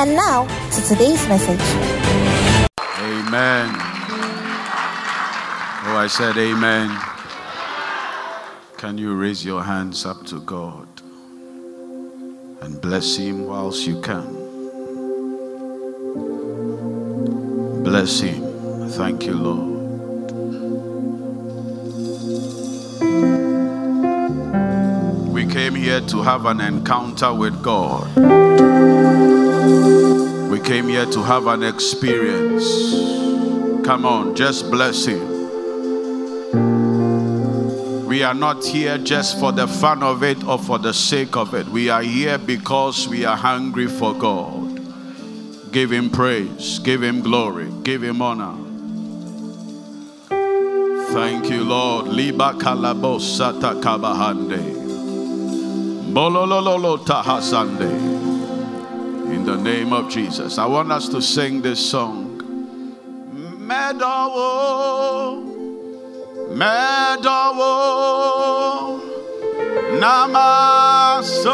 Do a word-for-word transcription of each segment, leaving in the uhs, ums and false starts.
And now, to today's message. Amen. Oh, I said amen. Can you raise your hands up to God and bless Him whilst you can? Bless Him. Thank you, Lord. We came here to have an encounter with God. We came here to have an experience. Come on, just bless Him. We are not here just for the fun of it or for the sake of it. We are here because we are hungry for God. Give Him praise. Give Him glory. Give Him honor. Thank you, Lord. Liba kalabo sata kabahande. Bolololo tahasande. In the name of Jesus. I want us to sing this song. Medowo, Medowo, Namasomoye,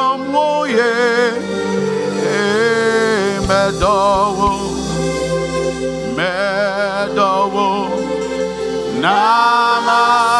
Medowo, Medowo, Namasomoye.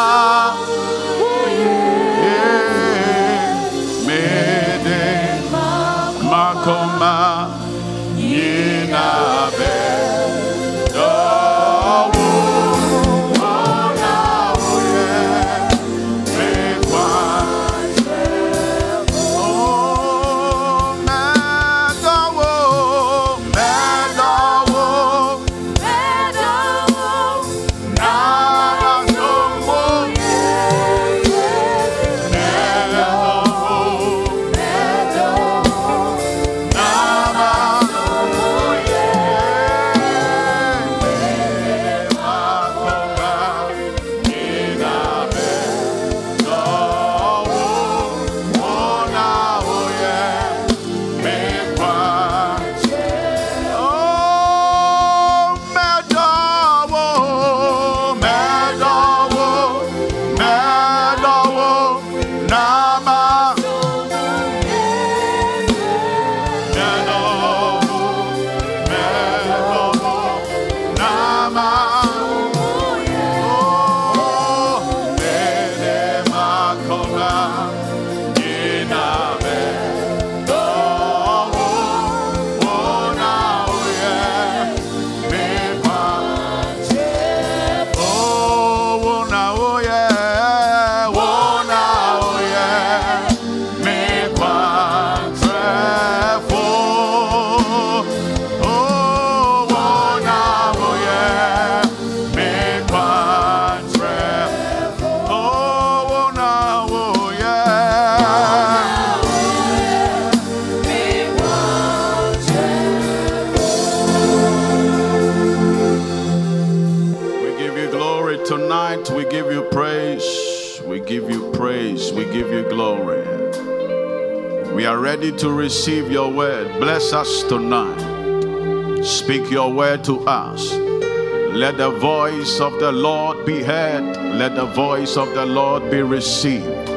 To receive your word. Bless us tonight. Speak your word to us. Let the voice of the Lord be heard. Let the voice of the Lord be received.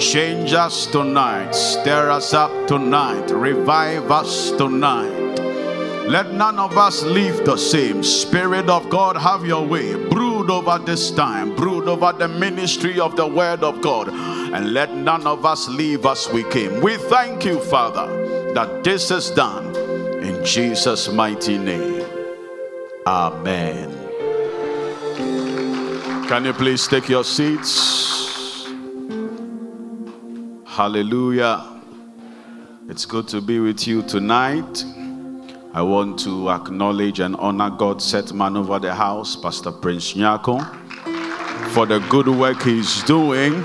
Change us tonight. Stir us up tonight. Revive us tonight. Let none of us leave the same. Spirit of God, have your way. Brood over this time. Brood over the ministry of the word of God. And let none of us leave as we came. We thank you, Father, that this is done in Jesus' mighty name. Amen. Can you please take your seats? Hallelujah. It's good to be with you tonight. I want to acknowledge and honor God's set man over the house, Pastor Prince Nyaku, for the good work he's doing.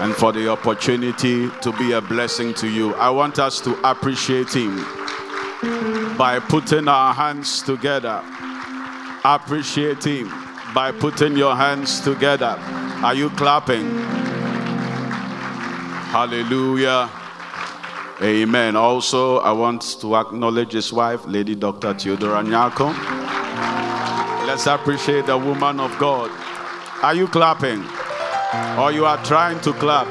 And for the opportunity to be a blessing to you. I want us to appreciate him. by putting our hands together. Appreciate him by putting your hands together. Are you clapping? Hallelujah. Amen. Also, I want to acknowledge his wife, Lady Doctor Theodora Nyarko. Let's appreciate the woman of God. Are you clapping? Or you are trying to clap?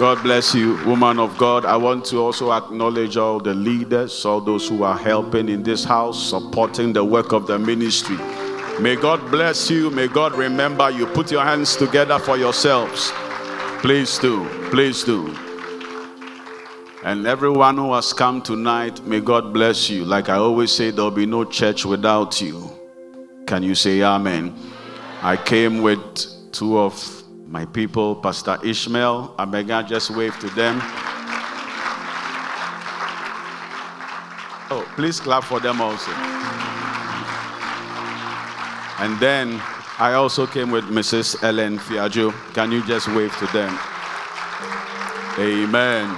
God bless you, woman of God. I want to also acknowledge all the leaders, all those who are helping in this house, supporting the work of the ministry. May God bless you. May God remember you. Put your hands together for yourselves. Please do. Please do. And everyone who has come tonight, may God bless you. Like I always say, there will be no church without you. Can you say amen? I came with two of my people, Pastor Ishmael. Amega, just wave to them. Oh, please clap for them also. And then I also came with Missus Ellen Fiadio. Can you just wave to them? Amen.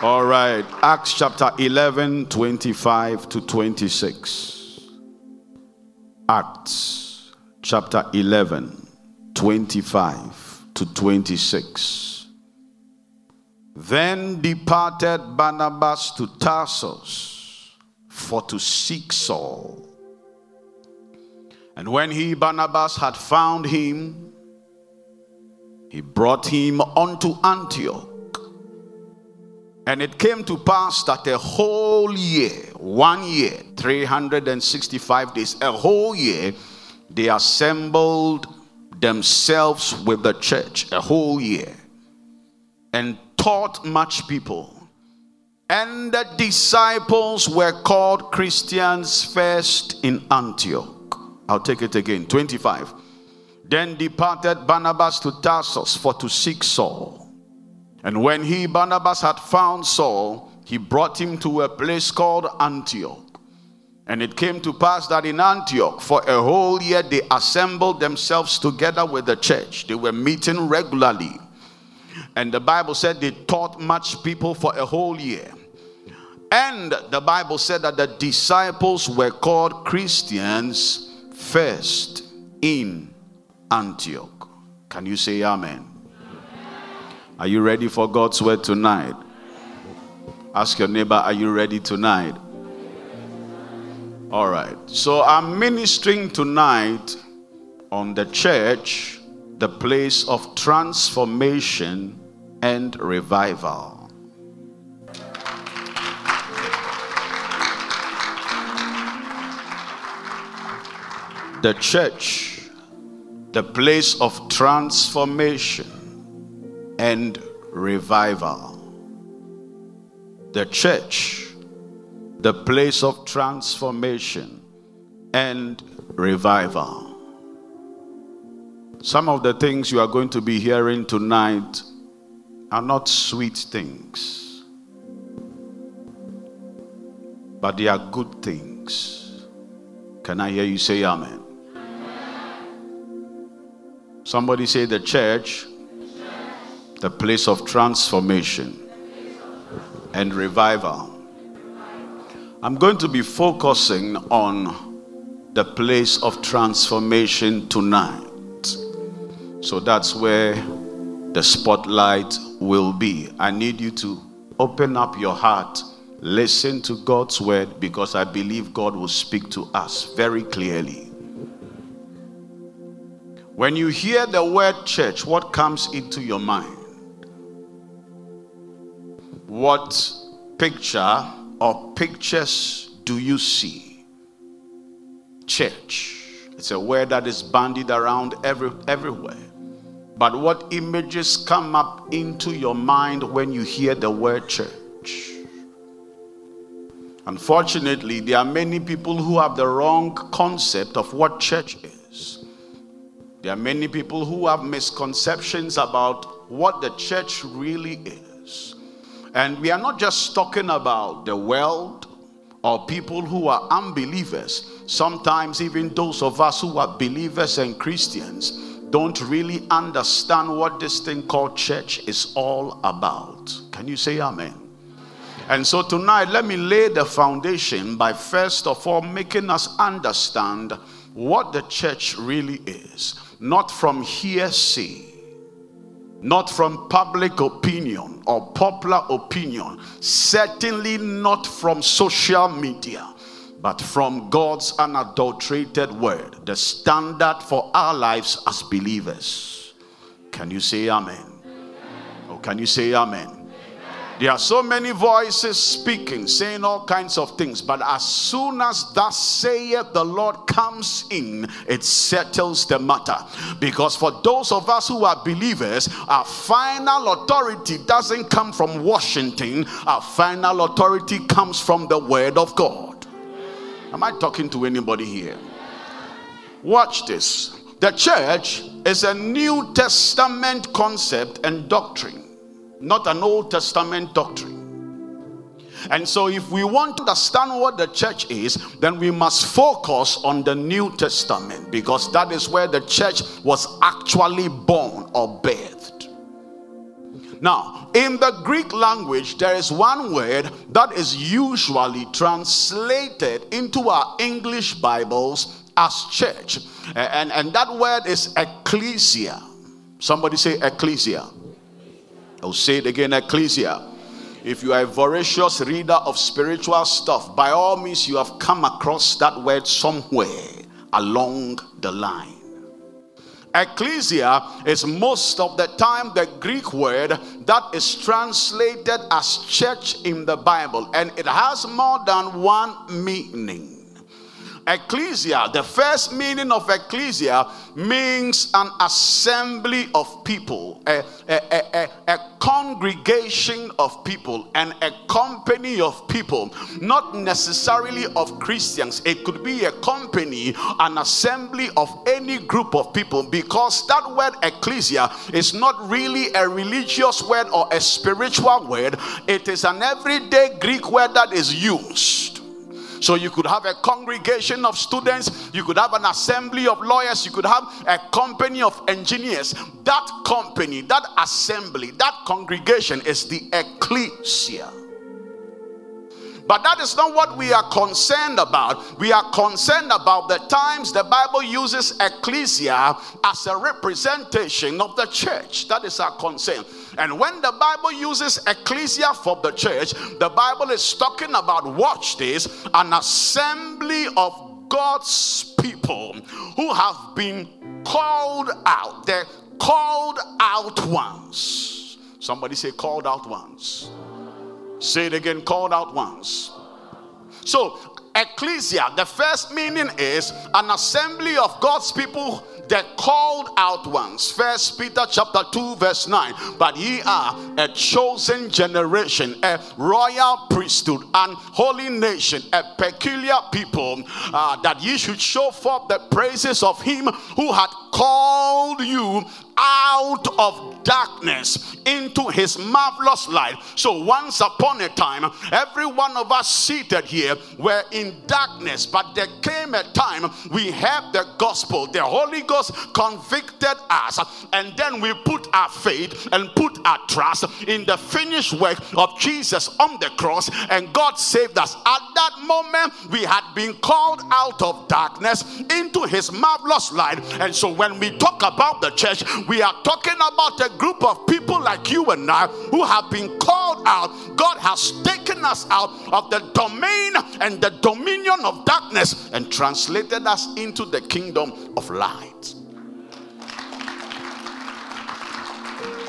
All right. Acts chapter eleven, twenty-five to twenty-six. Acts chapter eleven, twenty-five to twenty-six. Then departed Barnabas to Tarsus for to seek Saul. And when he, Barnabas, had found him, he brought him unto Antioch. And it came to pass that a whole year, one year, three hundred sixty-five days, a whole year, they assembled themselves with the church, a whole year, and taught much people. And the disciples were called Christians first in Antioch. I'll take it again. twenty-five. Then departed Barnabas to Tarsus for to seek Saul. And when he, Barnabas, had found Saul, he brought him to a place called Antioch. And it came to pass that in Antioch, for a whole year, they assembled themselves together with the church. They were meeting regularly. And the Bible said they taught much people for a whole year. And the Bible said that the disciples were called Christians first in Antioch. Can you say amen? Are you ready for God's word tonight? Ask your neighbor, are you ready tonight? All right. So I'm ministering tonight on the church, the place of transformation and revival. The church, the place of transformation and revival. The church, the place of transformation and revival. Some of the things you are going to be hearing tonight are not sweet things, but they are good things. Can I hear you say amen? Somebody say the church, the place of transformation and revival. I'm going to be focusing on the place of transformation tonight. So that's where the spotlight will be. I need you to open up your heart, listen to God's word, because I believe God will speak to us very clearly. When you hear the word church, what comes into your mind? What picture or pictures do you see? Church. It's a word that is bandied around every, everywhere. But what images come up into your mind when you hear the word church? Unfortunately, there are many people who have the wrong concept of what church is. There are many people who have misconceptions about what the church really is. And we are not just talking about the world or people who are unbelievers. Sometimes even those of us who are believers and Christians don't really understand what this thing called church is all about. Can you say amen? Amen. And so tonight, let me lay the foundation by first of all making us understand what the church really is. Not from hearsay, not from public opinion or popular opinion, certainly not from social media, but from God's unadulterated word, the standard for our lives as believers. Can you say amen? Or can you say amen? There are so many voices speaking, saying all kinds of things. But as soon as thus saith the Lord comes in, it settles the matter. Because for those of us who are believers, our final authority doesn't come from Washington. Our final authority comes from the word of God. Am I talking to anybody here? Watch this. The church is a New Testament concept and doctrine, not an Old Testament doctrine. And so if we want to understand what the church is, then we must focus on the New Testament, because that is where the church was actually born or birthed. Now, in the Greek language, there is one word that is usually translated into our English Bibles as church. And, and that word is ecclesia. Somebody say ecclesia. I'll say it again, Ecclesia. If you are a voracious reader of spiritual stuff, by all means, you have come across that word somewhere along the line. Ecclesia is most of the time the Greek word that is translated as church in the Bible, and it has more than one meaning. Ecclesia, the first meaning of ecclesia means an assembly of people, a, a, a, a congregation of people, and a company of people, not necessarily of Christians. It could be a company, an assembly of any group of people, because that word ecclesia is not really a religious word or a spiritual word. It is an everyday Greek word that is used. So you could have a congregation of students, you could have an assembly of lawyers, you could have a company of engineers. That company, that assembly, that congregation is the ecclesia. But that is not what we are concerned about. We are concerned about the times the Bible uses ecclesia as a representation of the church. That is our concern. And when the Bible uses ecclesia for the church, the Bible is talking about, watch this, an assembly of God's people who have been called out. They're called out ones. Somebody say called out ones. Say it again, called out ones. So, ecclesia, the first meaning is an assembly of God's people, the called out ones. First Peter chapter two verse nine. But ye are a chosen generation, a royal priesthood, and holy nation, a peculiar people, uh, that ye should show forth the praises of him who had called you out of darkness into his marvelous light. So once upon a time, every one of us seated here were in darkness, but there came a time we heard the gospel. The Holy Ghost convicted us, and then we put our faith and put our trust in the finished work of Jesus on the cross, and God saved us. At that moment, we had been called out of darkness into his marvelous light. And so when we talk about the church, we are talking about a group of people like you and I who have been called out. God has taken us out of the domain and the dominion of darkness and translated us into the kingdom of light.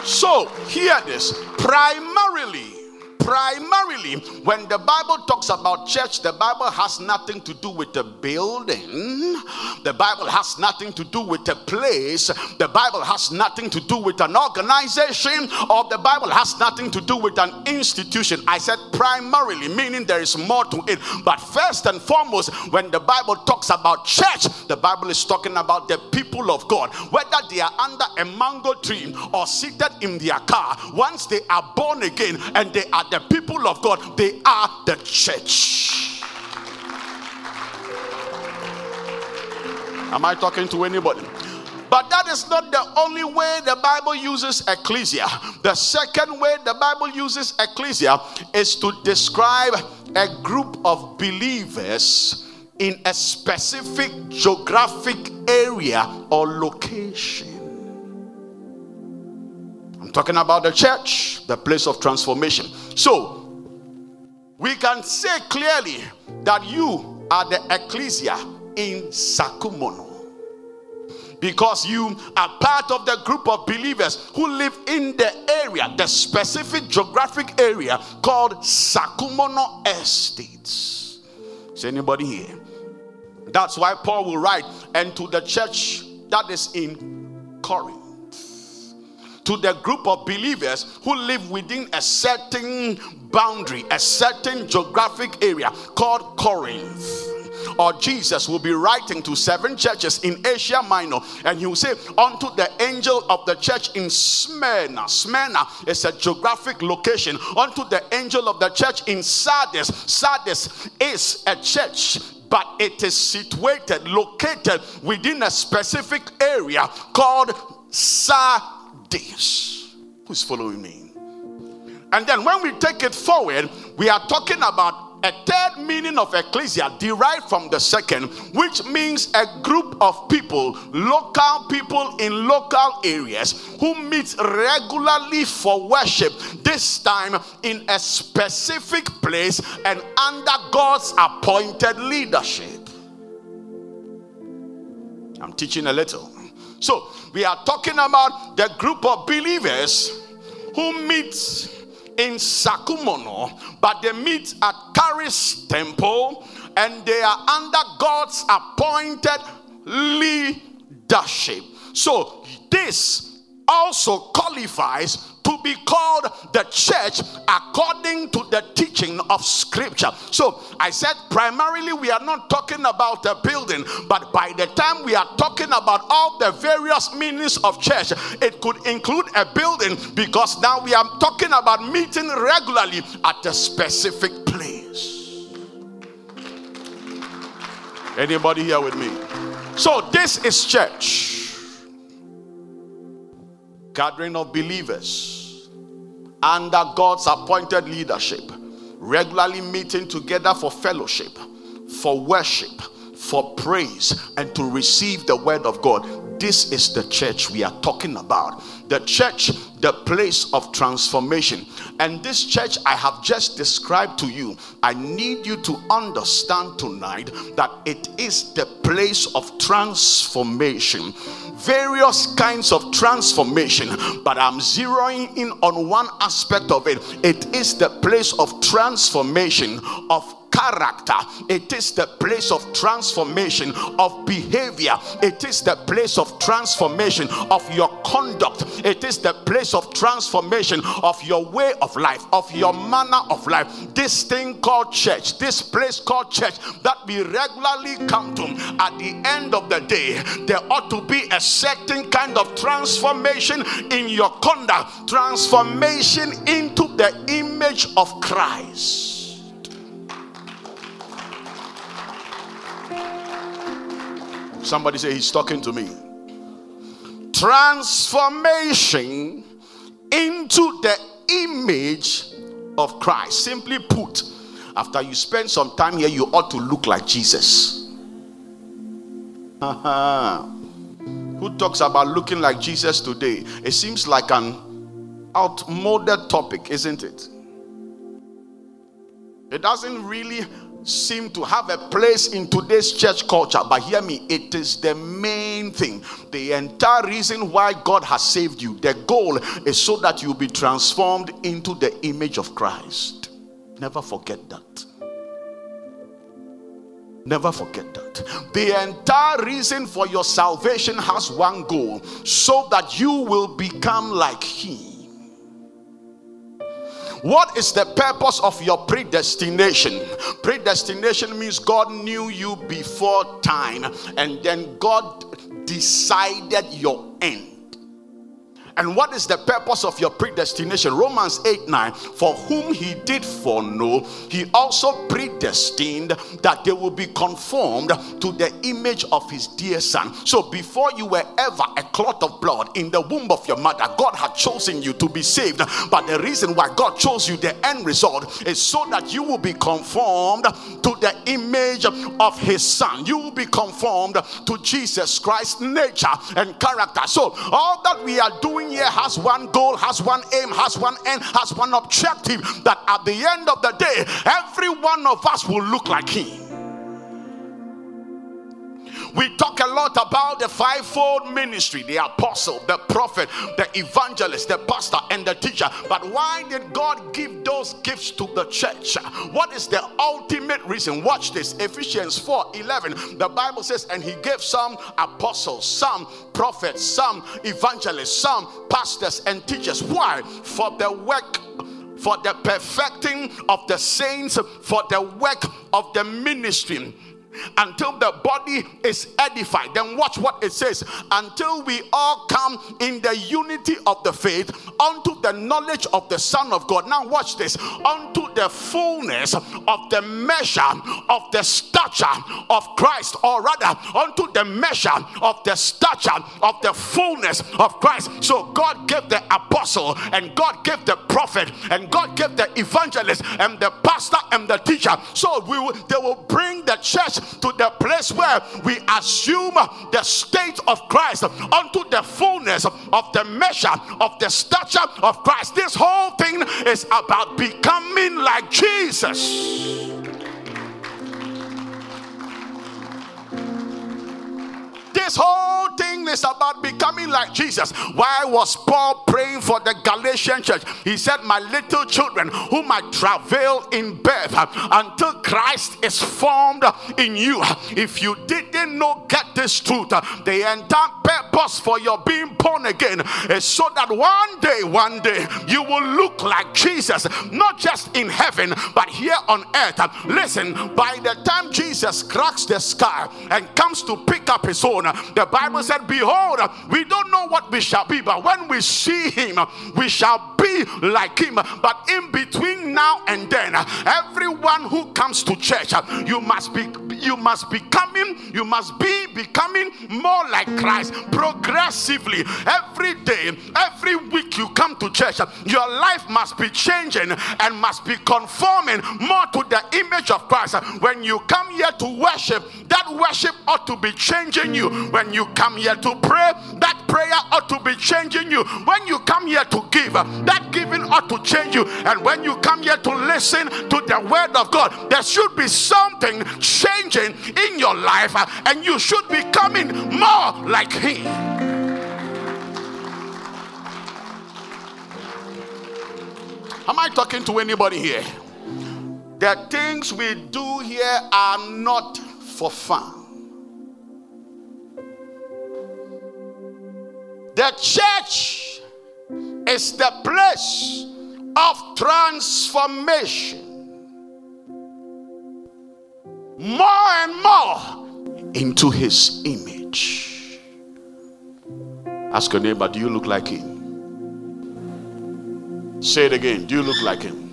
So, hear this. Primarily, primarily, when the Bible talks about church, the Bible has nothing to do with the building. The Bible has nothing to do with a place. The Bible has nothing to do with an organization, or the Bible has nothing to do with an institution. I said primarily, meaning there is more to it. But first and foremost, when the Bible talks about church, the Bible is talking about the people of God. Whether they are under a mango tree or seated in their car, once they are born again and they are the people of God, they are the church. Am I talking to anybody? But that is not the only way the Bible uses ecclesia. The second way the Bible uses ecclesia is to describe a group of believers in a specific geographic area or location. I'm talking about the church, the place of transformation. So we can say clearly that you are the ecclesia in Sakumono, because you are part of the group of believers who live in the area, the specific geographic area called Sakumono Estates. Is anybody here? That's why Paul will write, and to the church that is in Corinth, to the group of believers who live within a certain boundary, a certain geographic area called Corinth. Or Jesus will be writing to seven churches in Asia Minor, and he will say, unto the angel of the church in Smyrna. Smyrna is a geographic location. Unto the angel of the church in Sardis. Sardis is a church, but it is situated, located within a specific area called Sardis. Who's following me? And then when we take it forward, we are talking about a third meaning of ecclesia derived from the second, which means a group of people, local people in local areas who meet regularly for worship, this time in a specific place and under God's appointed leadership. I'm teaching a little. So we are talking about the group of believers who meet in Sakumono, but they meet at Karis Temple, and they are under God's appointed leadership. So this also qualifies to be called the church according to the teaching of scripture. So I said primarily we are not talking about a building, but by the time we are talking about all the various meanings of church, it could include a building, because now we are talking about meeting regularly at a specific place. Anybody here with me? So this is church. Gathering of believers under God's appointed leadership, regularly meeting together for fellowship, for worship, for praise, and to receive the word of God. This is the church we are talking about. The church, the place of transformation. And this church I have just described to you, I need you to understand tonight that it is the place of transformation. Various kinds of transformation, but I'm zeroing in on one aspect of it. It is the place of transformation of character. It is the place of transformation of behavior. It is the place of transformation of your conduct. It is the place of transformation of your way of life, of your manner of life. This thing called church, this place called church that we regularly come to, at the end of the day there ought to be a certain kind of transformation in your conduct, transformation into the image of Christ. Somebody say, he's talking to me. Transformation into the image of Christ. Simply put, after you spend some time here, you ought to look like Jesus. Uh-huh. Who talks about looking like Jesus today? It seems like an outmoded topic, isn't it? It doesn't really seem to have a place in today's church culture, but hear me, it is the main thing, the entire reason why God has saved you. The goal is so that you'll be transformed into the image of Christ. Never forget that. Never forget that. The entire reason for your salvation has one goal, so that you will become like Him. What is the purpose of your predestination? Predestination means God knew you before time, and then God decided your end. And what is the purpose of your predestination? Romans eight nine. For whom he did foreknow, he also predestined that they will be conformed to the image of his dear son. So before you were ever a clot of blood in the womb of your mother, God had chosen you to be saved. But the reason why God chose you, the end result, is so that you will be conformed to the image of his son. You will be conformed to Jesus Christ's nature and character. So all that we are doing here has one goal, has one aim, has one end, has one objective, that at the end of the day, every one of us will look like him. We talk a lot about the fivefold ministry, the apostle, the prophet, the evangelist, the pastor, and the teacher. But why did God give those gifts to the church? What is the ultimate reason? Watch this. Ephesians four eleven. The Bible says, and he gave some apostles, some prophets, some evangelists, some pastors and teachers. Why? For the work, for the perfecting of the saints, for the work of the ministry, until the body is edified. Then watch what it says. Until we all come in the unity of the faith unto the knowledge of the Son of God. Now watch this. Unto the fullness of the measure of the stature of Christ. Or rather, unto the measure of the stature of the fullness of Christ. So God gave the apostle, and God gave the prophet, and God gave the evangelist, and the pastor, and the teacher. So we will, they will bring the church to the place where we assume the state of Christ, unto the fullness of the measure of the stature of Christ. This whole thing is about becoming like Jesus. This whole thing is about becoming like Jesus. Why was Paul praying for the Galatian church? He said, my little children, whom I travail in birth until Christ is formed in you. If you didn't know, get this truth. The entire purpose for your being born again is so that one day, one day, you will look like Jesus. Not just in heaven, but here on earth. Listen, by the time Jesus cracks the sky and comes to pick up his own, the Bible said, behold, we don't know what we shall be, but when we see him, we shall be like him. But in between now and then, everyone who comes to church, you must be you must becoming, you must be becoming more like Christ progressively. Every day, every week you come to church, your life must be changing and must be conforming more to the image of Christ. When you come here to worship, that worship ought to be changing you. When you come here to pray, that prayer ought to be changing you. When you come here to give, that giving ought to change you. And when you come here to listen to the word of God, there should be something changing in your life, and you should be coming more like him. Am I talking to anybody here? The things we do here are not for fun. The church is the place of transformation. More and more into his image. Ask your neighbor, do you look like him? Say it again, do you look like him?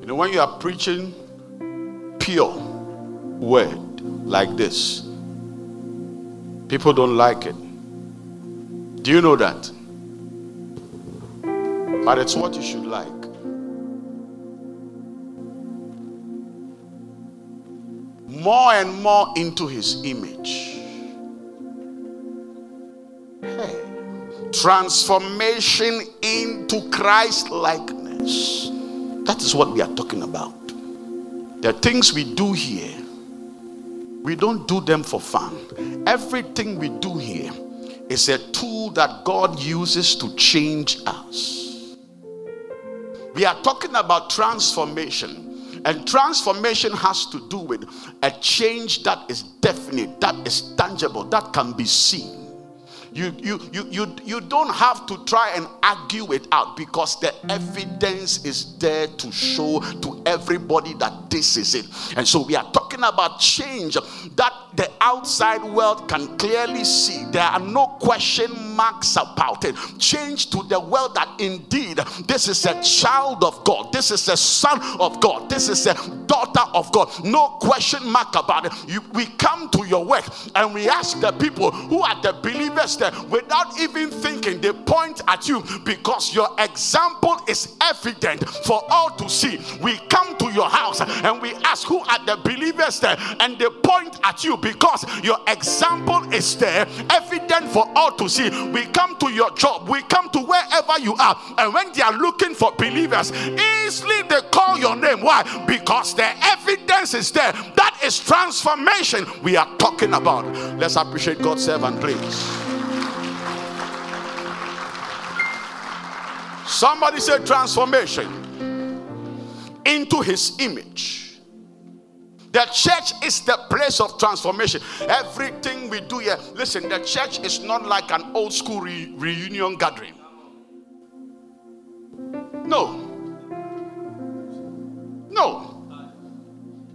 You know, when you are preaching pure word like this, people don't like it. Do you know that? But it's what you should like. More and more into his image. Hey. Transformation into Christ-likeness. That is what we are talking about. The things we do here, we don't do them for fun. Everything we do here is a tool that God uses to change us. We are talking about transformation, and transformation has to do with a change that is definite, that is tangible, that can be seen. You, you, you, you, you don't have to try and argue it out, because the evidence is there to show to everybody that this is it. And so we are talking about change that the outside world can clearly see. There are no question marks about it. Change to the world that indeed this is a child of God, this is a son of God, this is a daughter of God. No question mark about it. You, we come to your work and we ask the people who are the believers there, without even thinking, they point at you because your example is evident for all to see. We come to your house and we ask who are the believers there, and they point at you because your example is there, evident for all to see. We come to your job, we come to wherever you are, and when they are looking for believers, easily they call your name. Why? Because the evidence is there. That is transformation we are talking about. Let's appreciate God's servant, please. Somebody said transformation into his image. The church is the place of transformation. Everything we do here, listen, the church is not like an old school re- reunion gathering. No. No.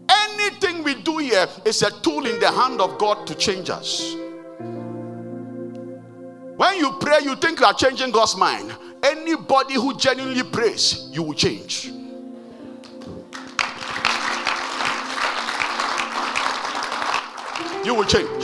Anything we do here is a tool in the hand of God to change us. When you pray, you think you are changing God's mind. Anybody who genuinely prays, you will change. You will change.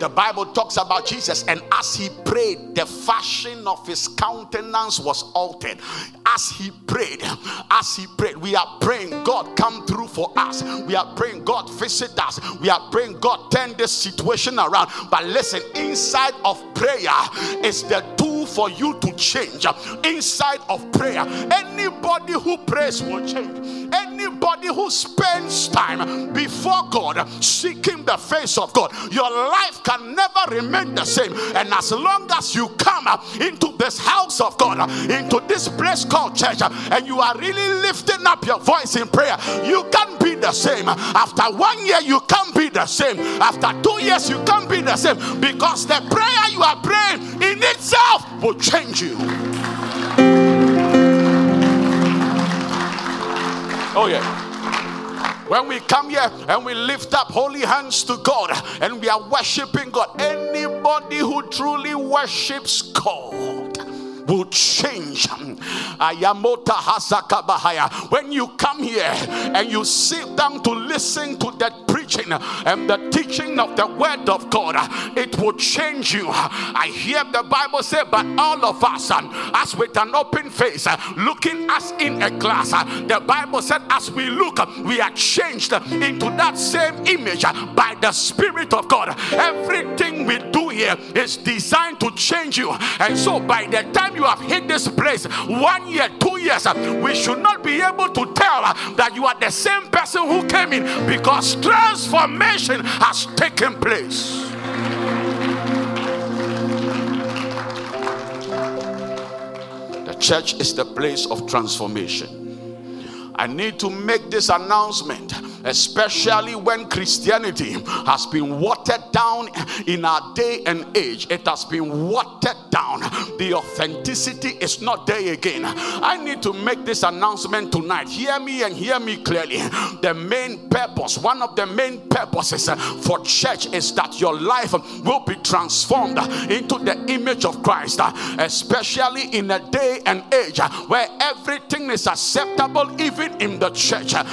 The Bible talks about Jesus, and as he prayed, the fashion of his countenance was altered. As he prayed, as he prayed, we are praying, God, come through for us. We are praying, God, visit us. We are praying, God, turn this situation around. But listen, inside of prayer is the tool for you to change. Inside of prayer, anybody who prays will change. Anybody who spends time before God, seeking the face of God, your life can never remain the same. And as long as you come into this house of God, into this place called church, and you are really lifting up your voice in prayer, you can't be the same. After one year, you can't be the same. After two years, you can't be the same, because the prayer you are praying in itself will change you. Oh yeah. When we come here and we lift up holy hands to God and we are worshiping God, anybody who truly worships God will change. When you come here and you sit down to listen to that preaching and the teaching of the word of God, it will change you. I hear the Bible say, but all of us, as with an open face, looking as in a glass, the Bible said, as we look, we are changed into that same image by the Spirit of God. Everything we do here is designed to change you. And so by the time you have hit this place, one year, two years, we should not be able to tell that you are the same person who came in, because transformation has taken place. The church is the place of transformation. I need to make this announcement, especially when Christianity has been watered down in our day and age. It has been watered down. The authenticity is not there again. I need to make this announcement tonight. Hear me and hear me clearly. The main purpose, one of the main purposes for church, is that your life will be transformed into the image of Christ, especially in a day and age where everything is acceptable, even in the church. I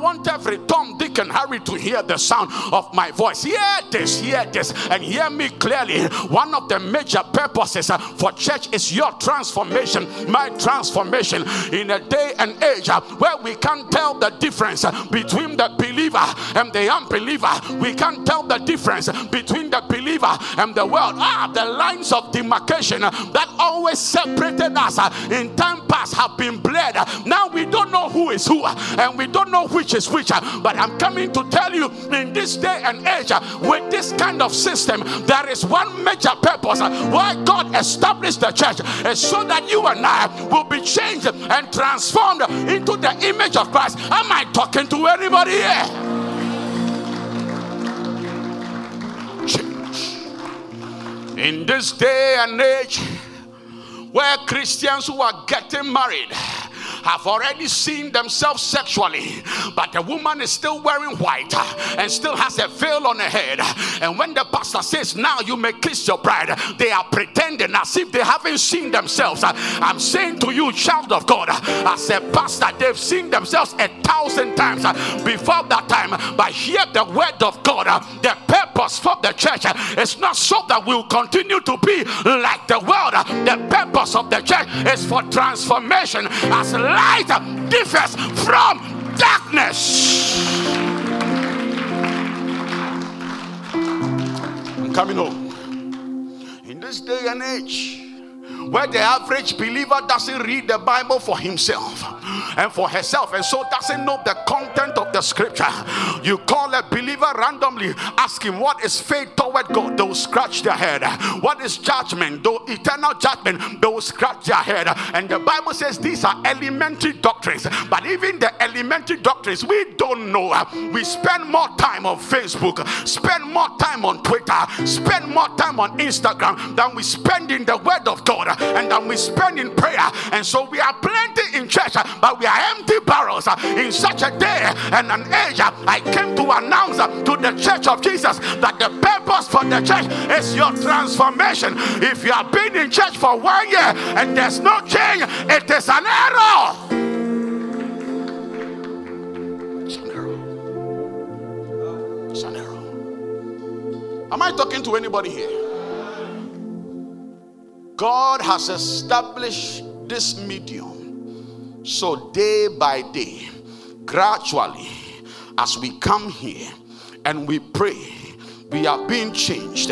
want every Tom, Dick, and Harry to hear the sound of my voice. Hear this, hear this, and hear me clearly. One of the major purposes for church is your transformation, my transformation, in a day and age where we can't tell the difference between the believer and the unbeliever. We can't tell the difference between the believer and the world. Ah, the lines of demarcation that always separated us in time past have been blurred. Now we don't know who is who, and we don't know which is which. But I'm coming to tell you, in this day and age, with this kind of system, there is one major purpose why God established the church, is so that you and I will be changed and transformed into the image of Christ. Am I talking to anybody here? Change. In this day and age where Christians who are getting married have already seen themselves sexually, but the woman is still wearing white and still has a veil on her head. And when the pastor says, now you may kiss your bride, they are pretending as if they haven't seen themselves. I'm saying to you, child of God, as a pastor, they've seen themselves a thousand times before that time. But hear the word of God. The purpose for the church is not so that we'll continue to be like the world. The purpose of the church is for transformation, as light differs from darkness. I'm coming home. In this day and age, where the average believer doesn't read the Bible for himself and for herself, and so doesn't know the content of the scripture, you call a believer randomly, ask him what is faith toward God, they will scratch their head. What is judgment, though eternal judgment, they will scratch their head. And the Bible says these are elementary doctrines, but even the elementary doctrines we don't know. We spend more time on Facebook, spend more time on Twitter, spend more time on Instagram than we spend in the word of God, and that we spend in prayer. And so we are plenty in church, but we are empty barrels. In such a day and an age, I came to announce to the church of Jesus that the purpose for the church is your transformation. If you have been in church for one year and there's no change, it is an error. It's an error. It's an error. Am I talking to anybody here? God has established this medium, so day by day, gradually, as we come here and we pray, we are being changed.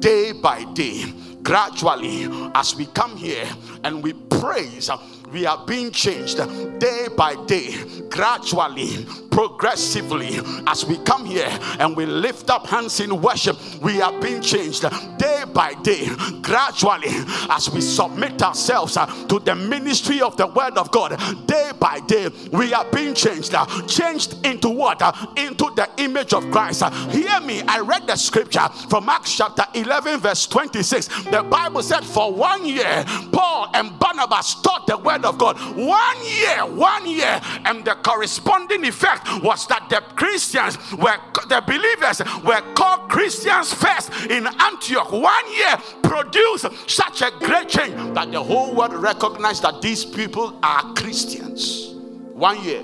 Day by day, gradually, as we come here and we praise, we are being changed. Day by day, gradually, progressively, as we come here and we lift up hands in worship, we are being changed. Day by day, gradually, as we submit ourselves to the ministry of the word of God, day by day, we are being changed. Changed into what? Into the image of Christ. Hear me, I read the scripture from Acts chapter eleven verse twenty-six. The Bible said for one year Paul and Barnabas taught the word of God. One year one year, and the corresponding effect was that the Christians were the believers were called Christians first in Antioch. One year produced such a great change that the whole world recognized that these people are Christians. One year.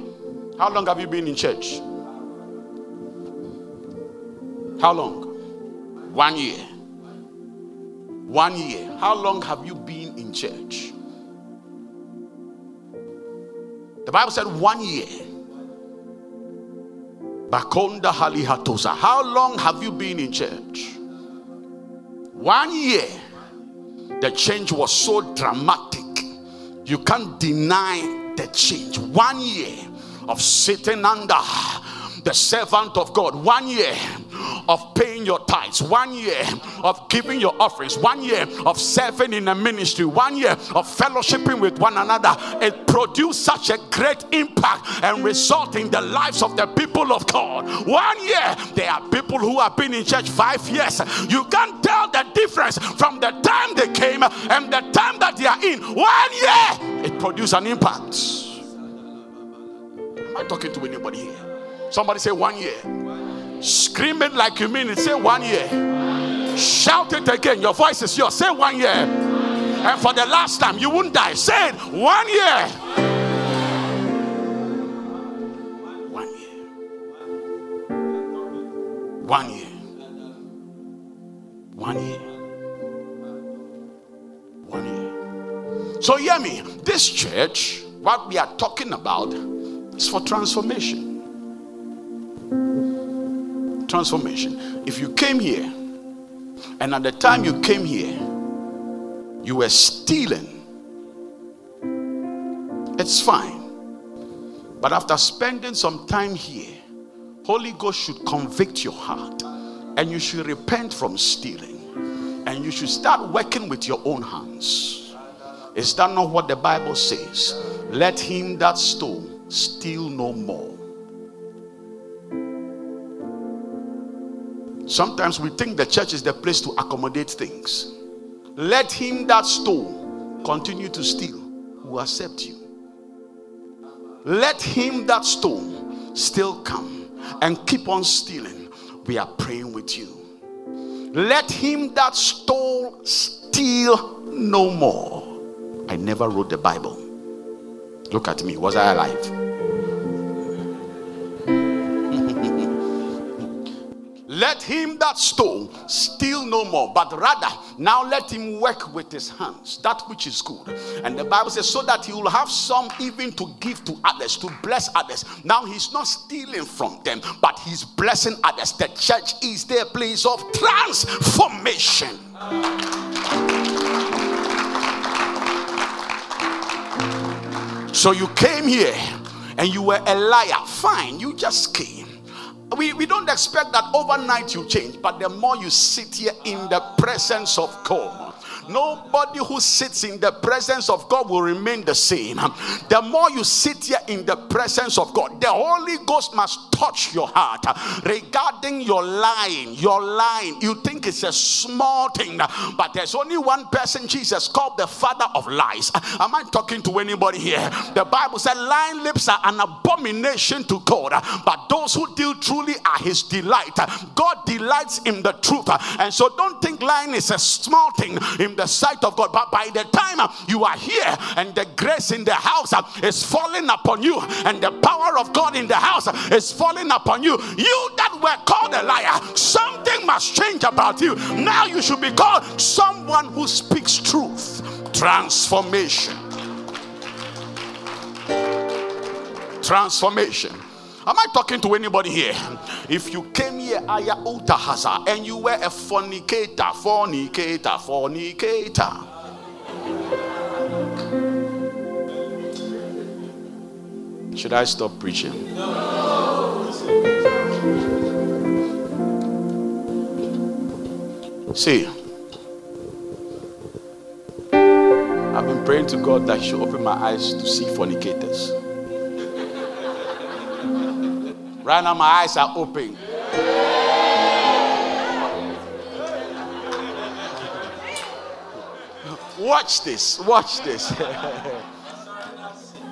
How long have you been in church? How long? One year. One year. How long have you been in church? The Bible said one year. Bakonda halihatosa. How long have you been in church? One year. The change was so dramatic. You can't deny the change. One year of sitting under the servant of God. One year of paying your tithes. One year of giving your offerings. One year of serving in a ministry. One year of fellowshipping with one another. It produced such a great impact and result in the lives of the people of God. One year. There are people who have been in church five years. You can't tell the difference from the time they came and the time that they are in. One year. It produced an impact. Am I talking to anybody here? Somebody say one year. One year. Scream it like you mean it. Say one year. One year. Shout it again. Your voice is yours. Say one year. One year. And for the last time, you won't die. Say it. One year. One year. One year. One year. One year. So hear me. This church, what we are talking about, is for transformation. Transformation. If you came here and at the time you came here you were stealing, it's fine, but after spending some time here, Holy Ghost should convict your heart and you should repent from stealing and you should start working with your own hands. Is that not what the Bible says? Let him that stole steal no more. Sometimes we think the church is the place to accommodate things. Let him that stole continue to steal, who will accept you. let him that stole still come and keep on stealing. We are praying with you. Let him that stole steal no more. I never wrote the Bible. Look at me. Was I alive? Let him that stole steal no more, but rather now let him work with his hands that which is good. And the Bible says, so that he will have some even to give to others, to bless others. Now he's not stealing from them, but he's blessing others. The church is their place of transformation. So you came here and you were a liar. Fine, you just came. We, we don't expect that overnight you change, but the more you sit here in the presence of God, nobody who sits in the presence of God will remain the same. The more you sit here in the presence of God, the Holy Ghost must touch your heart regarding your lying. Your lying, you think it's a small thing, but there's only one person, Jesus, called the father of lies. Am I talking to anybody here? The Bible said lying lips are an abomination to God, but those who deal truly are his delight. God delights in the truth, and so don't think lying is a small thing in the sight of God. But by the time you are here and the grace in the house is falling upon you and the power of God in the house is falling upon you, you that were called a liar, something must change about you. Now you should be called someone who speaks truth. Transformation. Transformation. Am I talking to anybody here? If you came here and you were a fornicator, fornicator, fornicator. Should I stop preaching? No. See, I've been praying to God that He should open my eyes to see fornicators. Right now, my eyes are open. Watch this. Watch this.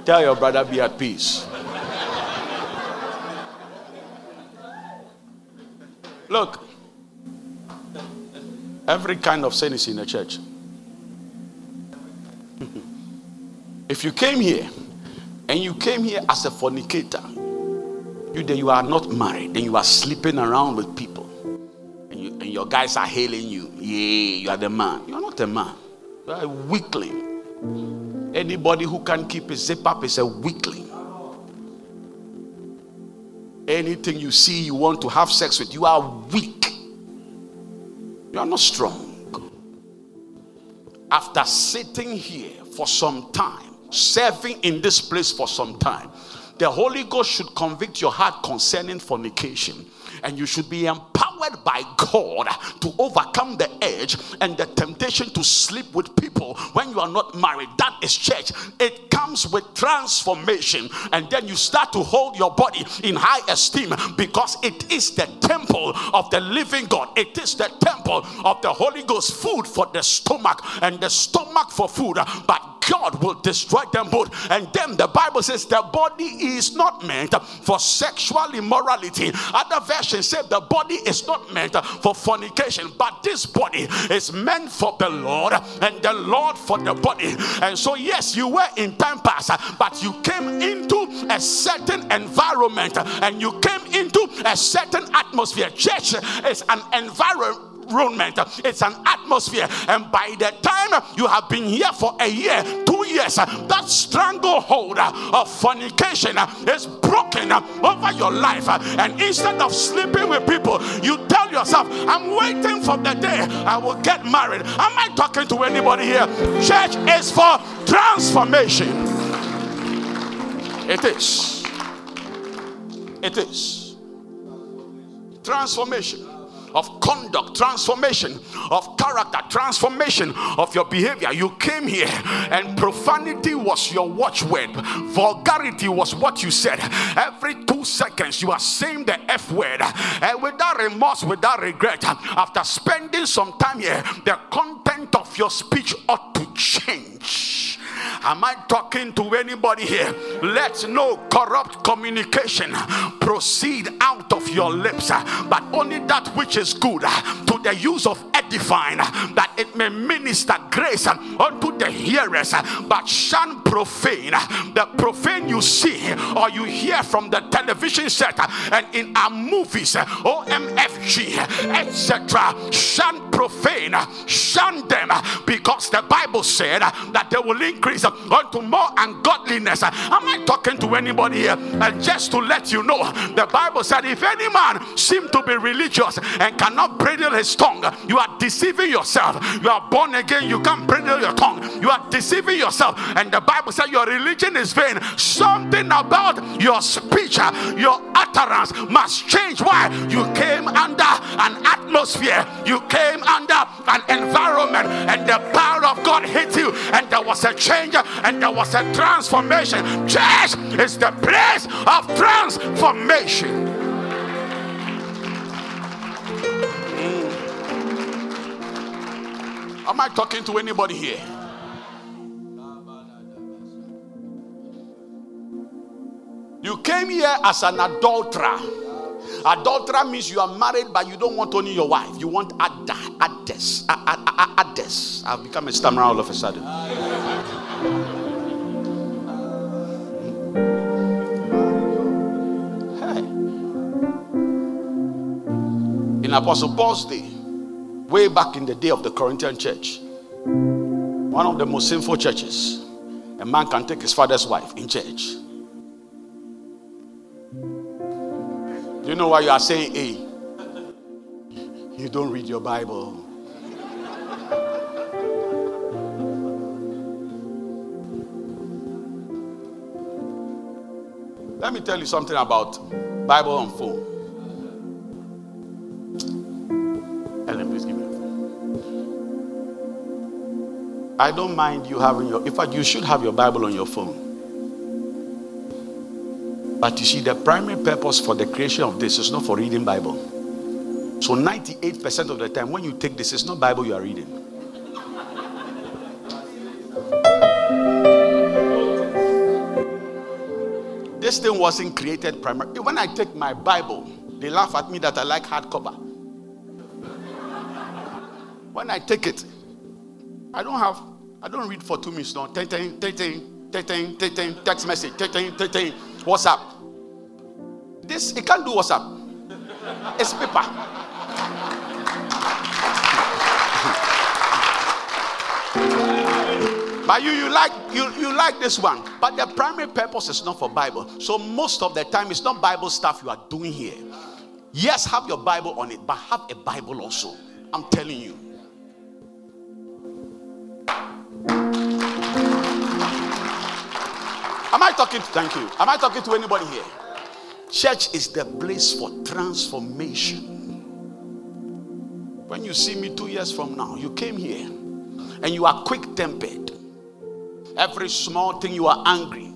Tell your brother, be at peace. Look, every kind of sin is in the church. If you came here and you came here as a fornicator, you, then you are not married, then you are sleeping around with people, and, you, and your guys are hailing you. Yeah, you are the man. You are not a man. You are a weakling. Anybody who can't keep his zip up is a weakling. Anything you see you want to have sex with, you are weak. You are not strong. After sitting here for some time, serving in this place for some time, the Holy Ghost should convict your heart concerning fornication, and you should be empowered by God to overcome the edge and the temptation to sleep with people when you are not married. That is church. It comes with transformation, and then you start to hold your body in high esteem, because it is the temple of the living God. It is the temple of the Holy Ghost. Food for the stomach and the stomach for food, but God will destroy them both. And then the Bible says the body is not meant for sexual immorality. Other versions say the body is not meant for fornication, but this body is meant for the Lord, and the Lord for the body. And so yes, you were in time past, but you came into a certain environment and you came into a certain atmosphere. Church is an environment. It's an atmosphere, and by the time you have been here for a year, two years, that stranglehold of fornication is broken over your life, and instead of sleeping with people, you tell yourself, I'm waiting for the day I will get married. Am I talking to anybody here? Church is for transformation. It is. It is. Transformation of conduct, transformation of character, transformation of your behavior. You came here and profanity was your watchword. Vulgarity was what you said. Every two seconds you are saying the F word, and without remorse, without regret. After spending some time here, the content of your speech ought to change. Am I talking to anybody here? Let no corrupt communication proceed out of your lips, but only that which is good to the use of edifying, that it may minister grace unto the hearers, but shun profane. The profane you see or you hear from the television set and in our movies, O M F G, et cetera. Shun profane, shun them, because the Bible said that they will increase unto more ungodliness. Am I talking to anybody here? And just to let you know, the Bible said, if any man seem to be religious and cannot bridle his tongue, you are deceiving yourself. You are born again, you can't bridle your tongue. You are deceiving yourself. And the Bible said your religion is vain. Something about your speech, your utterance must change. Why? You came under an atmosphere, you came under an environment, and the power of God hit you, and there was a change, and there was a transformation. Church is the place of transformation. Mm. Am I talking to anybody here? You came here as an adulterer. Adulterer means you are married, but you don't want only your wife. You want others. Others. I've become a stammerer all of a sudden. Hey. In Apostle Paul's day, way back in the day of the Corinthian church, one of the most sinful churches, a man can take his father's wife in church. You know why you are saying, hey, you don't read your Bible. Let me tell you something about Bible on phone. Ellen, please give me a phone. I don't mind you having your, in fact, you should have your Bible on your phone. But you see, the primary purpose for the creation of this is not for reading Bible. So ninety-eight percent of the time when you take this, it's not Bible you are reading. This thing wasn't created primarily. When I take my Bible, they laugh at me that I like hardcover. When I take it, I don't have, I don't read for two minutes now. Ten, ten, ten, ten, ten, text message, ten, ten, ten. WhatsApp. This, it can't do WhatsApp. It's paper. But you, you like you, you like this one. But the primary purpose is not for Bible. So most of the time, it's not Bible stuff you are doing here. Yes, have your Bible on it, but have a Bible also. I'm telling you. Am I talking to, thank you. Am I talking to anybody here? Church is the place for transformation. When you see me two years from now, you came here and you are quick-tempered. Every small thing you are angry.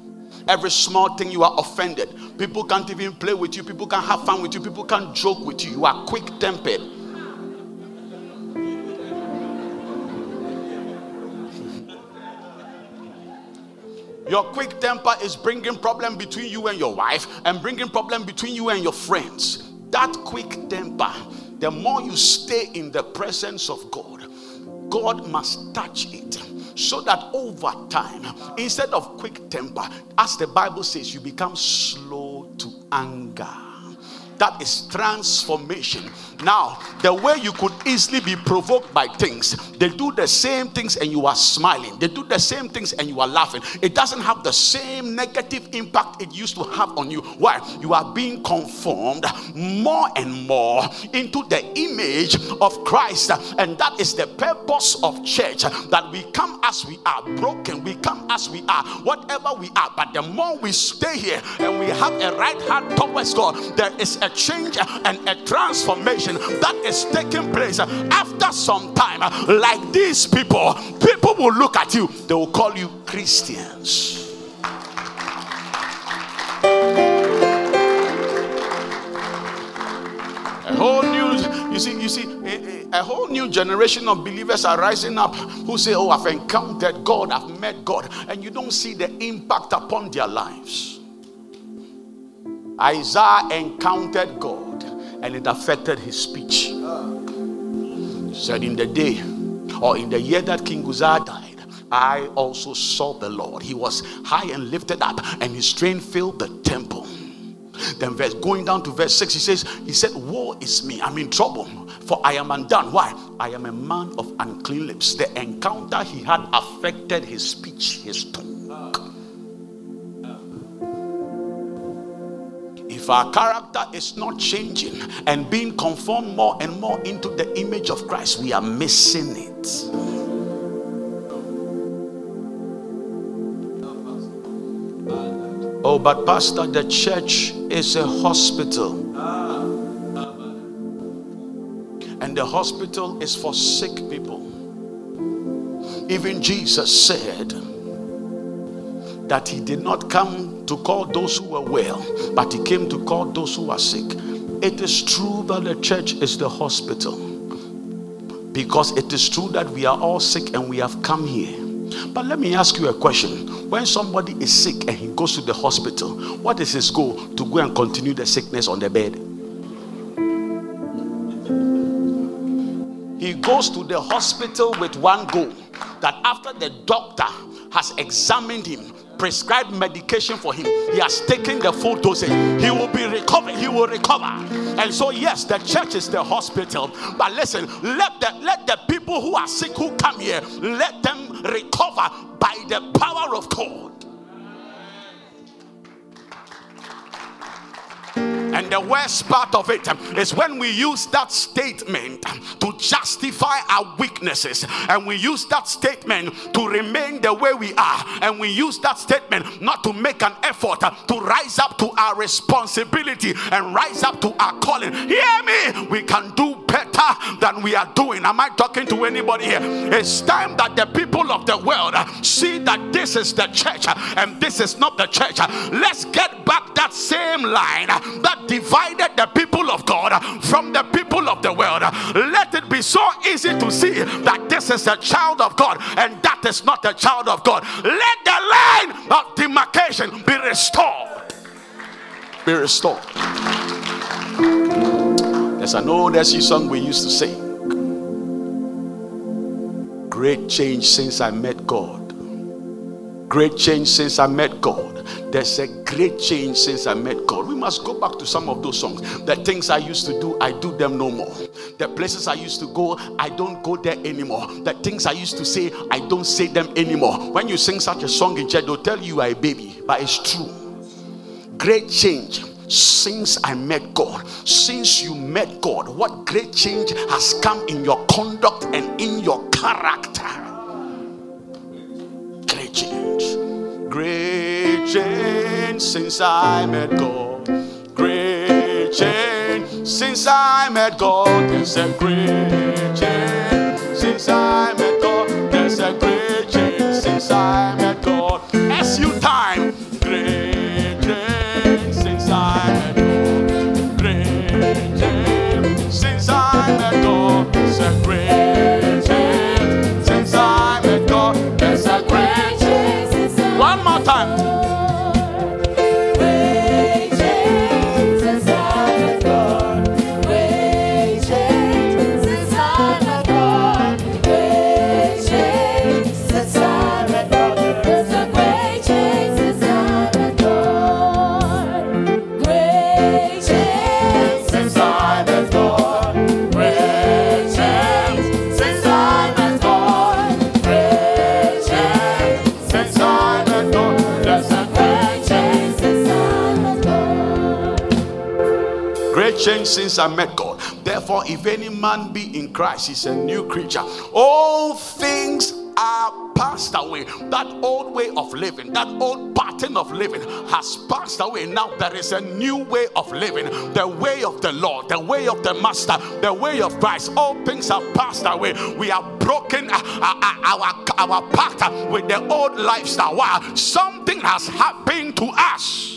Every small thing you are offended. People can't even play with you. People can't have fun with you. People can't joke with you. You are quick-tempered. Your quick temper is bringing problem between you and your wife, and bringing problem between you and your friends. That quick temper, the more you stay in the presence of God, God must touch it, so that over time, instead of quick temper, as the Bible says, you become slow to anger. That is transformation. Now, the way you could easily be provoked by things, they do the same things and you are smiling. They do the same things and you are laughing. It doesn't have the same negative impact it used to have on you. Why? You are being conformed more and more into the image of Christ. And that is the purpose of church, that we come as we are, broken. We come as we are, whatever we are. But the more we stay here and we have a right heart towards God, there is a change and a transformation that is taking place. After some time, like these people, people will look at you, they will call you Christians. A whole new, you see, you see, a whole new generation of believers are rising up who say, oh, I've encountered God, I've met God, and you don't see the impact upon their lives. Isaiah encountered God and it affected his speech. He said, in the day or in the year that King Uzziah died, I also saw the Lord. He was high and lifted up, and his train filled the temple. Then verse, going down to verse six, he says, he said, woe is me, I'm in trouble, for I am undone. Why? I am a man of unclean lips. The encounter he had affected his speech, his tongue. Uh, uh. If our character is not changing and being conformed more and more into the image of Christ, we are missing it. Oh, but pastor, the church is a hospital. Ah. And the hospital is for sick people. Even Jesus said that he did not come to call those who were well, but he came to call those who are sick. It is true that the church is the hospital, because it is true that we are all sick and we have come here. But let me ask you a question. When somebody is sick and he goes to the hospital, what is his goal? To go and continue the sickness on the bed? He goes to the hospital with one goal, that after the doctor has examined him, prescribed medication for him, he has taken the full dosage, he will be recovered, he will recover. And so yes, the church is the hospital, but listen, let the, let the people who are sick who come here, let them recover by the power of God. And the worst part of it is when we use that statement to justify our weaknesses, and we use that statement to remain the way we are, and we use that statement not to make an effort to rise up to our responsibility and rise up to our calling. Hear me, we can do better than we are doing. Am I talking to anybody here? It's time that the people of the world see that this is the church and this is not the church. Let's get back that same line that divided the people of God from the people of the world. Let it be so easy to see that this is a child of God and that is not a child of God. Let the line of demarcation be restored. Be restored. There's an old S U song we used to sing. Great change since I met God. Great change since I met God. There's a great change since I met God. We must go back to some of those songs. The things I used to do, I do them no more. The places I used to go, I don't go there anymore. The things I used to say, I don't say them anymore. When you sing such a song in church, they'll tell you you are a baby, but it's true. Great change since I met God. Since you met God, what great change has come in your conduct and in your character? Change. Great change since I met God. Great change since I met God. There's a great change since I met God. There's a great change since I met God. As you time. Great change since I met God. Great change since I met God. There's a great change since I met God. There's a great. One more time. Great change since I met God. Great change since I met God. Great change since I met God. There's a great change since I met God. Great change since I met God. Great change since I met God. Great change since I met God. Great change since I met God. Therefore, if any man be in Christ, he's a new creature. All things are passed away. That old way of living, that old pattern of living has passed away. Now there is a new way of living, the way of the Lord, the way of the Master, the way of Christ. All things are passed away. We have broken our, our, our pact with the old lifestyle. Wow, something has happened to us.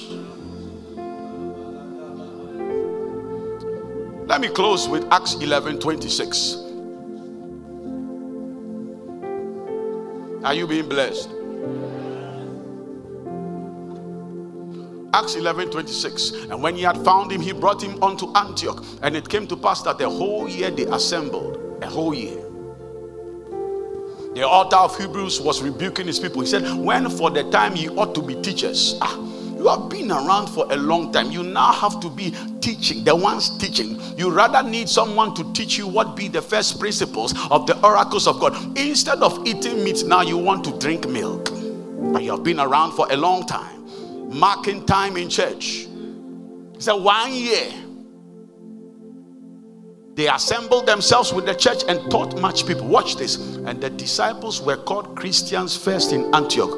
Let me close with Acts eleven twenty-six. Are you being blessed? Acts eleven twenty-six. And when he had found him, he brought him unto Antioch. And it came to pass that the whole year they assembled. A whole year. The author of Hebrews was rebuking his people. He said, when for the time ye ought to be teachers. Ah, you have been around for a long time. You now have to be teaching, the ones teaching. You rather need someone to teach you what be the first principles of the oracles of God. Instead of eating meat, now you want to drink milk. But you have been around for a long time. Marking time in church. He said, one year they assembled themselves with the church and taught much people. Watch this. And the disciples were called Christians first in Antioch.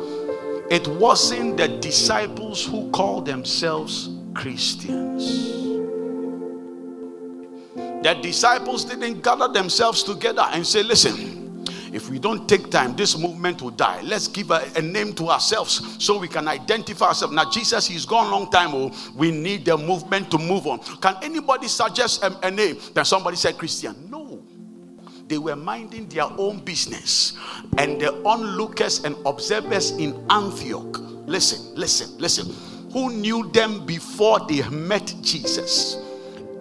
It wasn't the disciples who called themselves Christians. The disciples didn't gather themselves together and say, listen, if we don't take time, this movement will die. Let's give a, a name to ourselves so we can identify ourselves. Now, Jesus, he's gone a long time. Oh, we need the movement to move on. Can anybody suggest a, a name? Then somebody said Christian. No. They were minding their own business. And the onlookers and observers in Antioch, listen, listen, listen, who knew them before they met Jesus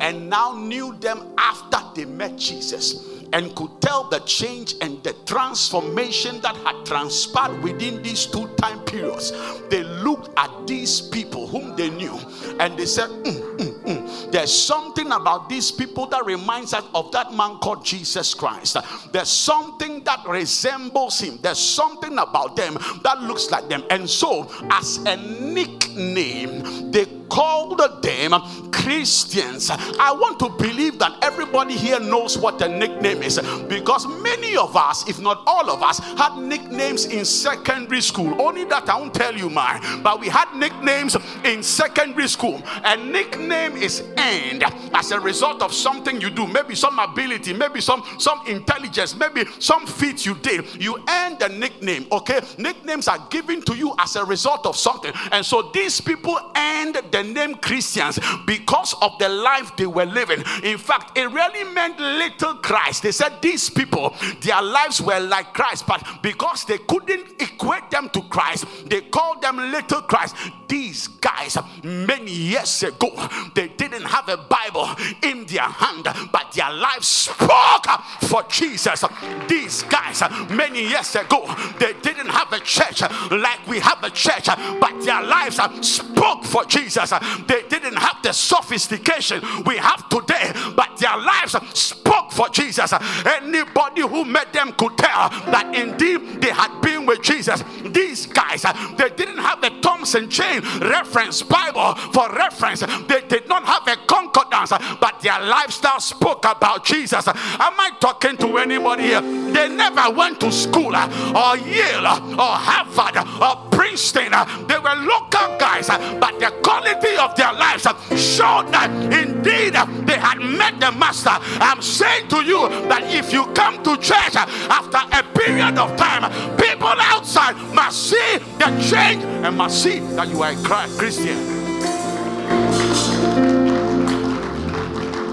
and now knew them after they met Jesus, and could tell the change and the transformation that had transpired within these two time periods. They looked at these people whom they knew and they said, mm, mm, mm. There's something about these people that reminds us of that man called Jesus Christ. There's something that resembles him. There's something about them that looks like them. And so, as a nickname, they called them Christians. I want to believe that everybody here knows what a nickname is, because many of us, if not all of us, had nicknames in secondary school. Only that I won't tell you mine, but we had nicknames in secondary school. A nickname is earned as a result of something you do, maybe some ability, maybe some some intelligence, maybe some feat you did. You earned a nickname. Okay, nicknames are given to you as a result of something. And so these people earned the name Christians because of the life they were living. In fact, it really meant little Christ. They said these people, their lives were like Christ, but because they couldn't equate them to Christ, they called them little Christ. These guys, many years ago, they didn't have a Bible in their hand, but their lives spoke for Jesus. These guys, many years ago, they didn't have a church like we have a church, but their lives spoke for Jesus. They didn't have the sophistication we have today, but their lives spoke for Jesus. Anybody who met them could tell that indeed they had been with Jesus. These guys, they didn't have the Thomas and Jane reference Bible for reference. They did not have a concordance, but their lifestyle spoke about Jesus. Am I talking to anybody here? They never went to school or Yale or Harvard or Princeton. They were local guys, but the quality of their lives showed that indeed they had met the master. I'm saying to you that if you come to church after a period of time, people outside must see the change and must see that you are a Christian.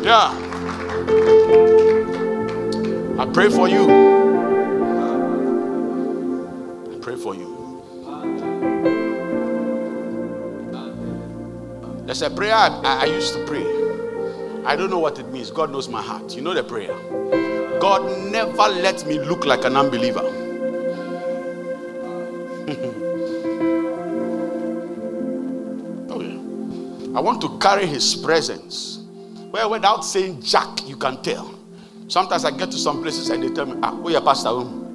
Yeah. I pray for you. I pray for you. There's a prayer I, I used to pray. I don't know what it means. God knows my heart. You know the prayer. God, never let me look like an unbeliever. Okay. I want to carry his presence. Well, without saying jack, you can tell. Sometimes I get to some places and they tell me, ah, where your pastor home?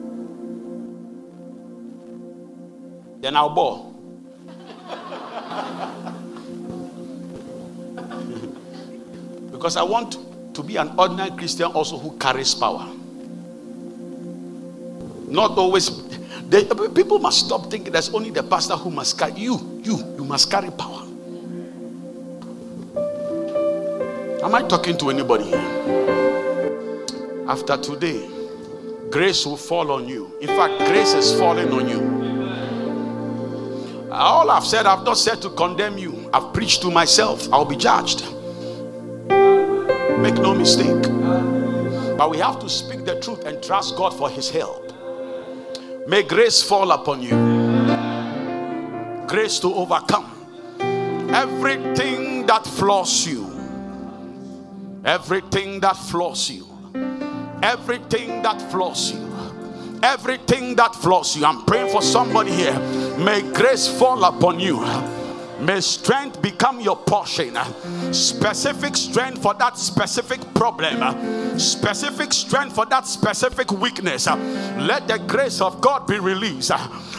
Then I'll bore. Because I want to be an ordinary Christian also who carries power. Not always. They, people must stop thinking that's only the pastor who must carry. You, you, you must carry power. Am I talking to anybody here? After today, grace will fall on you. In fact, grace is falling on you. All I've said, I've not said to condemn you. I've preached to myself. I'll be judged. Make no mistake. But we have to speak the truth and trust God for his help. May grace fall upon you. Grace to overcome everything that flaws you. Everything that flaws you. Everything that flaws you. Everything that flaws you. I'm praying for somebody here. May grace fall upon you. May strength become your portion. Specific strength for that specific problem. Specific strength for that specific weakness. Let the grace of God be released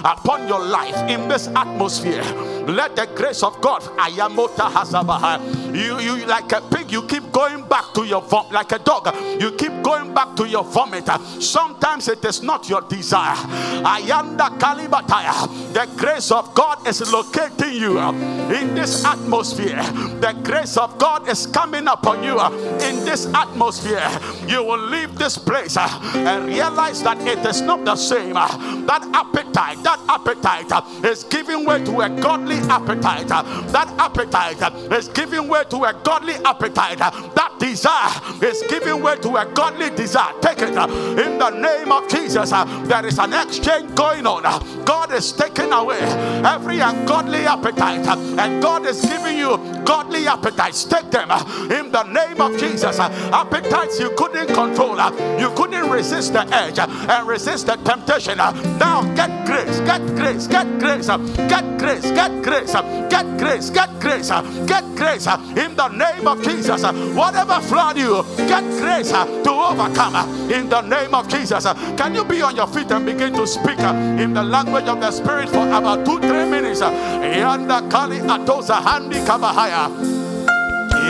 upon your life in this atmosphere. Let the grace of God. Ayamota hasabaha. You, you like a pig, you keep going back to your vomit. Like a dog, you keep going back to your vomit. Sometimes it is not your desire. Ayanda kalibataya. The grace of God is locating you in this atmosphere. The grace of God is coming upon you in this atmosphere. You will leave this place and realize that it is not the same. That appetite, that appetite is giving way to a godly appetite. That appetite is giving way to a godly appetite. That desire is giving way to a godly desire. Take it in the name of Jesus. There is an exchange going on. God is taking away every ungodly appetite, and God is giving you godly appetites. Take them in the name of Jesus. Appetites you couldn't control, you couldn't resist the edge and resist the temptation. Now get grace, get grace, get grace, get grace, get grace, get grace, get grace, get grace. In the name of Jesus, whatever flawed you, get grace to overcome. In the name of Jesus, can you be on your feet and begin to speak in the language of the Spirit for about two, three minutes? Yanda kali atoza handi kabahaya.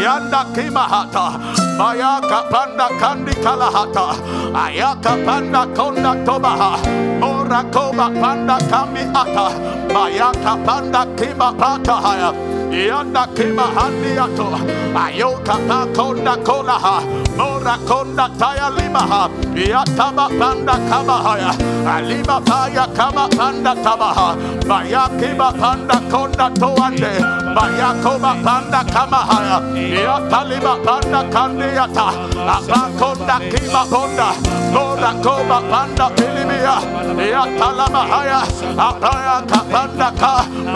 Yanda kimahata. Ayaka panda kandi kalahata. Ayaka panda konda tobaha. Ora koba panda kami ata. Ayaka panda kima pata haya. Yanda kima handiato, ayoka ta konda kolaha, mora konda taya limaha, yataba panda kabahaya, alima paya kama panda tabaha, bayakiba panda konda toande, bayakoba panda kamahaya, yataliba panda kandiata, abakonda kima bonda, mora koba panda pilimia, yatalama haya, abaya kapanda ka,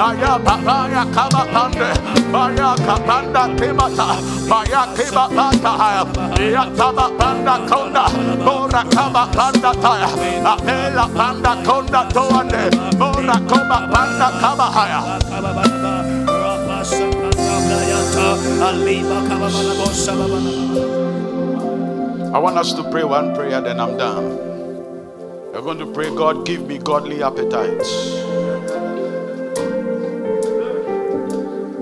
ayabaya kama panda. Baya kapanda kimata, baya kibata haya, yataba panda konda, mora kaba panda taya, apela panda konda toane, mora koba panda kaba haya. I want us to pray one prayer, then I'm done. We're going to pray, God, give me godly appetites.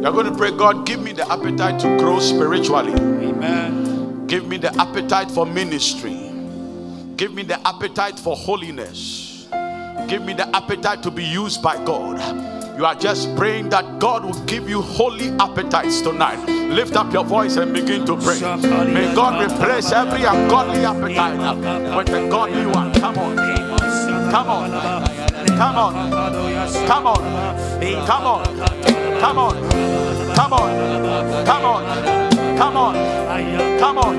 You're going to pray, God, give me the appetite to grow spiritually. Amen. Give me the appetite for ministry. Give me the appetite for holiness. Give me the appetite to be used by God. You are just praying that God will give you holy appetites tonight. Lift up your voice and begin to pray. May God replace every ungodly appetite with a godly one. Come on. Come on. Come on. Come on. Come on. Come on, come on, come on, come on, come on, come on,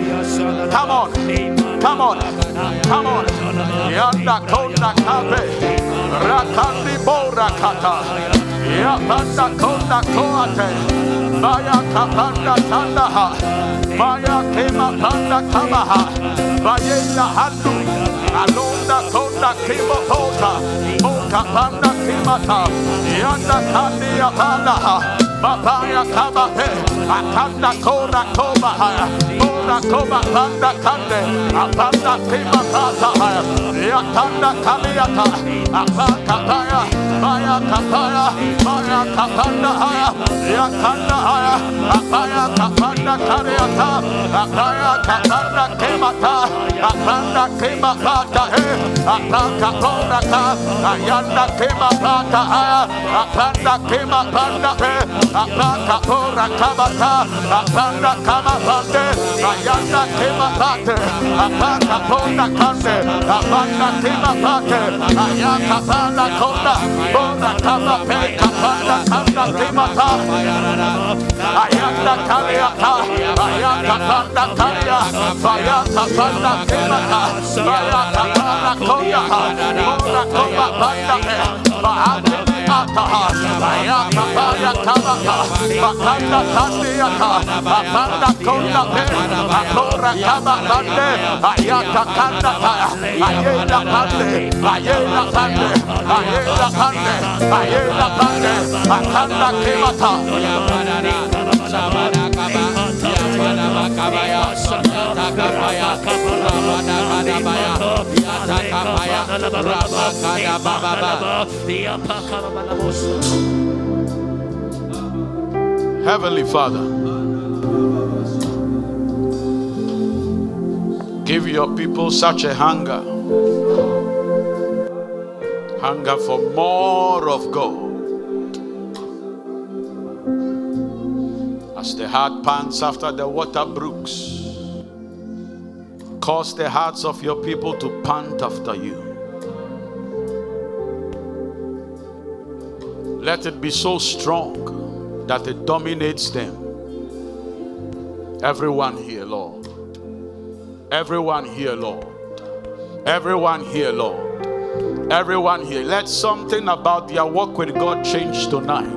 come on, come on. Yanda konda kabe, rakandi bora kata. Yanda konda koate, maya kapanda tanda ha, maya kema panda kama ha, bayenda handu, alonda konda kimo tota. Kapanda kimata, yanda kandi apanda ha, babaya kabahe, akanda kora koba ha, kora koba panda kande, apanda kimata ha, yanda kandi ata, apanda baya, baya kapaya, baya kapanda ha, yanda ha, apaya kapanda kandi ata, apaya kapanda kimata, apanda kimata he, apanda kora ka. Panda kema panda aya, panda kema panda pe, panda kora kabata, panda kama panda, Ayanda Tema Pater, Apanda Ponda Kande, Apanda Tema Pater, Ayanda Panda Konda, Ponda Kama Pay, Apanda Kanda Tema Pater, Ayanda Kariata, Ayanda Panda Karia, Ayanda Panda Tema Pater, Ayanda Panda Konda, Ponda Koma Panda Pay, I Heavenly Father, give your people such a hunger, hunger for more of God. As the heart pants after the water brooks, cause the hearts of your people to pant after you. Let it be so strong that it dominates them. Everyone here, Lord. Everyone here, Lord. Everyone here, Lord. Everyone here. Let something about their walk with God change tonight.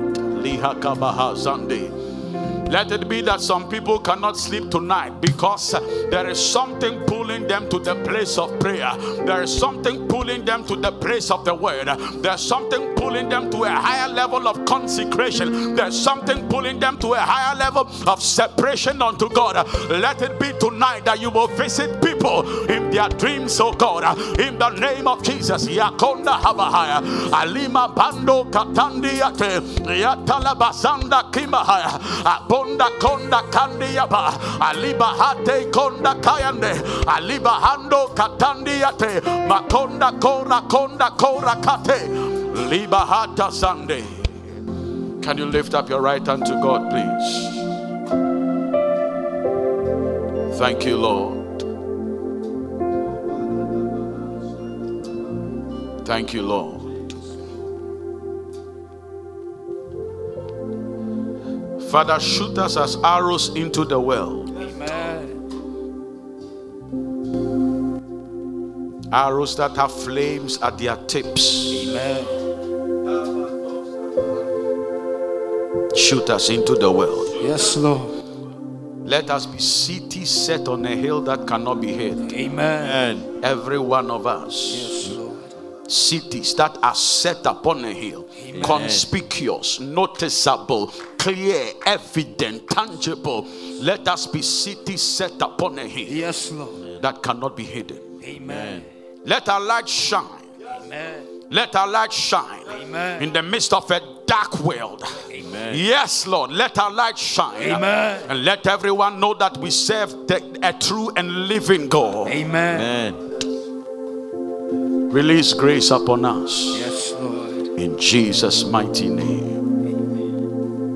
Let it be that some people cannot sleep tonight because there is something pulling them to the place of prayer. There is something pulling them to the place of the word. There's something pulling them to a higher level of consecration. There's something pulling them to a higher level of separation unto God. Let it be tonight that you will visit people in their dreams, oh God. In the name of Jesus. Yakonda Habahaya. Alima Bando Katandiate. Yatalabasanda Kimahaya. Konda konda kandiaba aliba hate konda kayande aliba hando katandiate makonda kora konda kora kate liba hata Sunday. Can you lift up your right hand to God, please? Thank you, Lord. Thank you, Lord. Father, shoot us as arrows into the well. Amen. Arrows that have flames at their tips. Amen. Shoot us into the well. Yes, Lord. Let us be cities set on a hill that cannot be hid. Amen. Every one of us. Yes, Lord. Cities that are set upon a hill. Amen. Conspicuous, noticeable, clear, evident, tangible. Let us be cities set upon a hill. Yes, Lord. That cannot be hidden. Amen. Let our light shine. Amen. Let our light shine. Amen. In the midst of a dark world. Amen. Yes, Lord. Let our light shine. Amen. And let everyone know that we serve the, a true and living God. Amen. Amen. Release grace upon us. Yes, Lord. In Jesus' mighty name.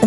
The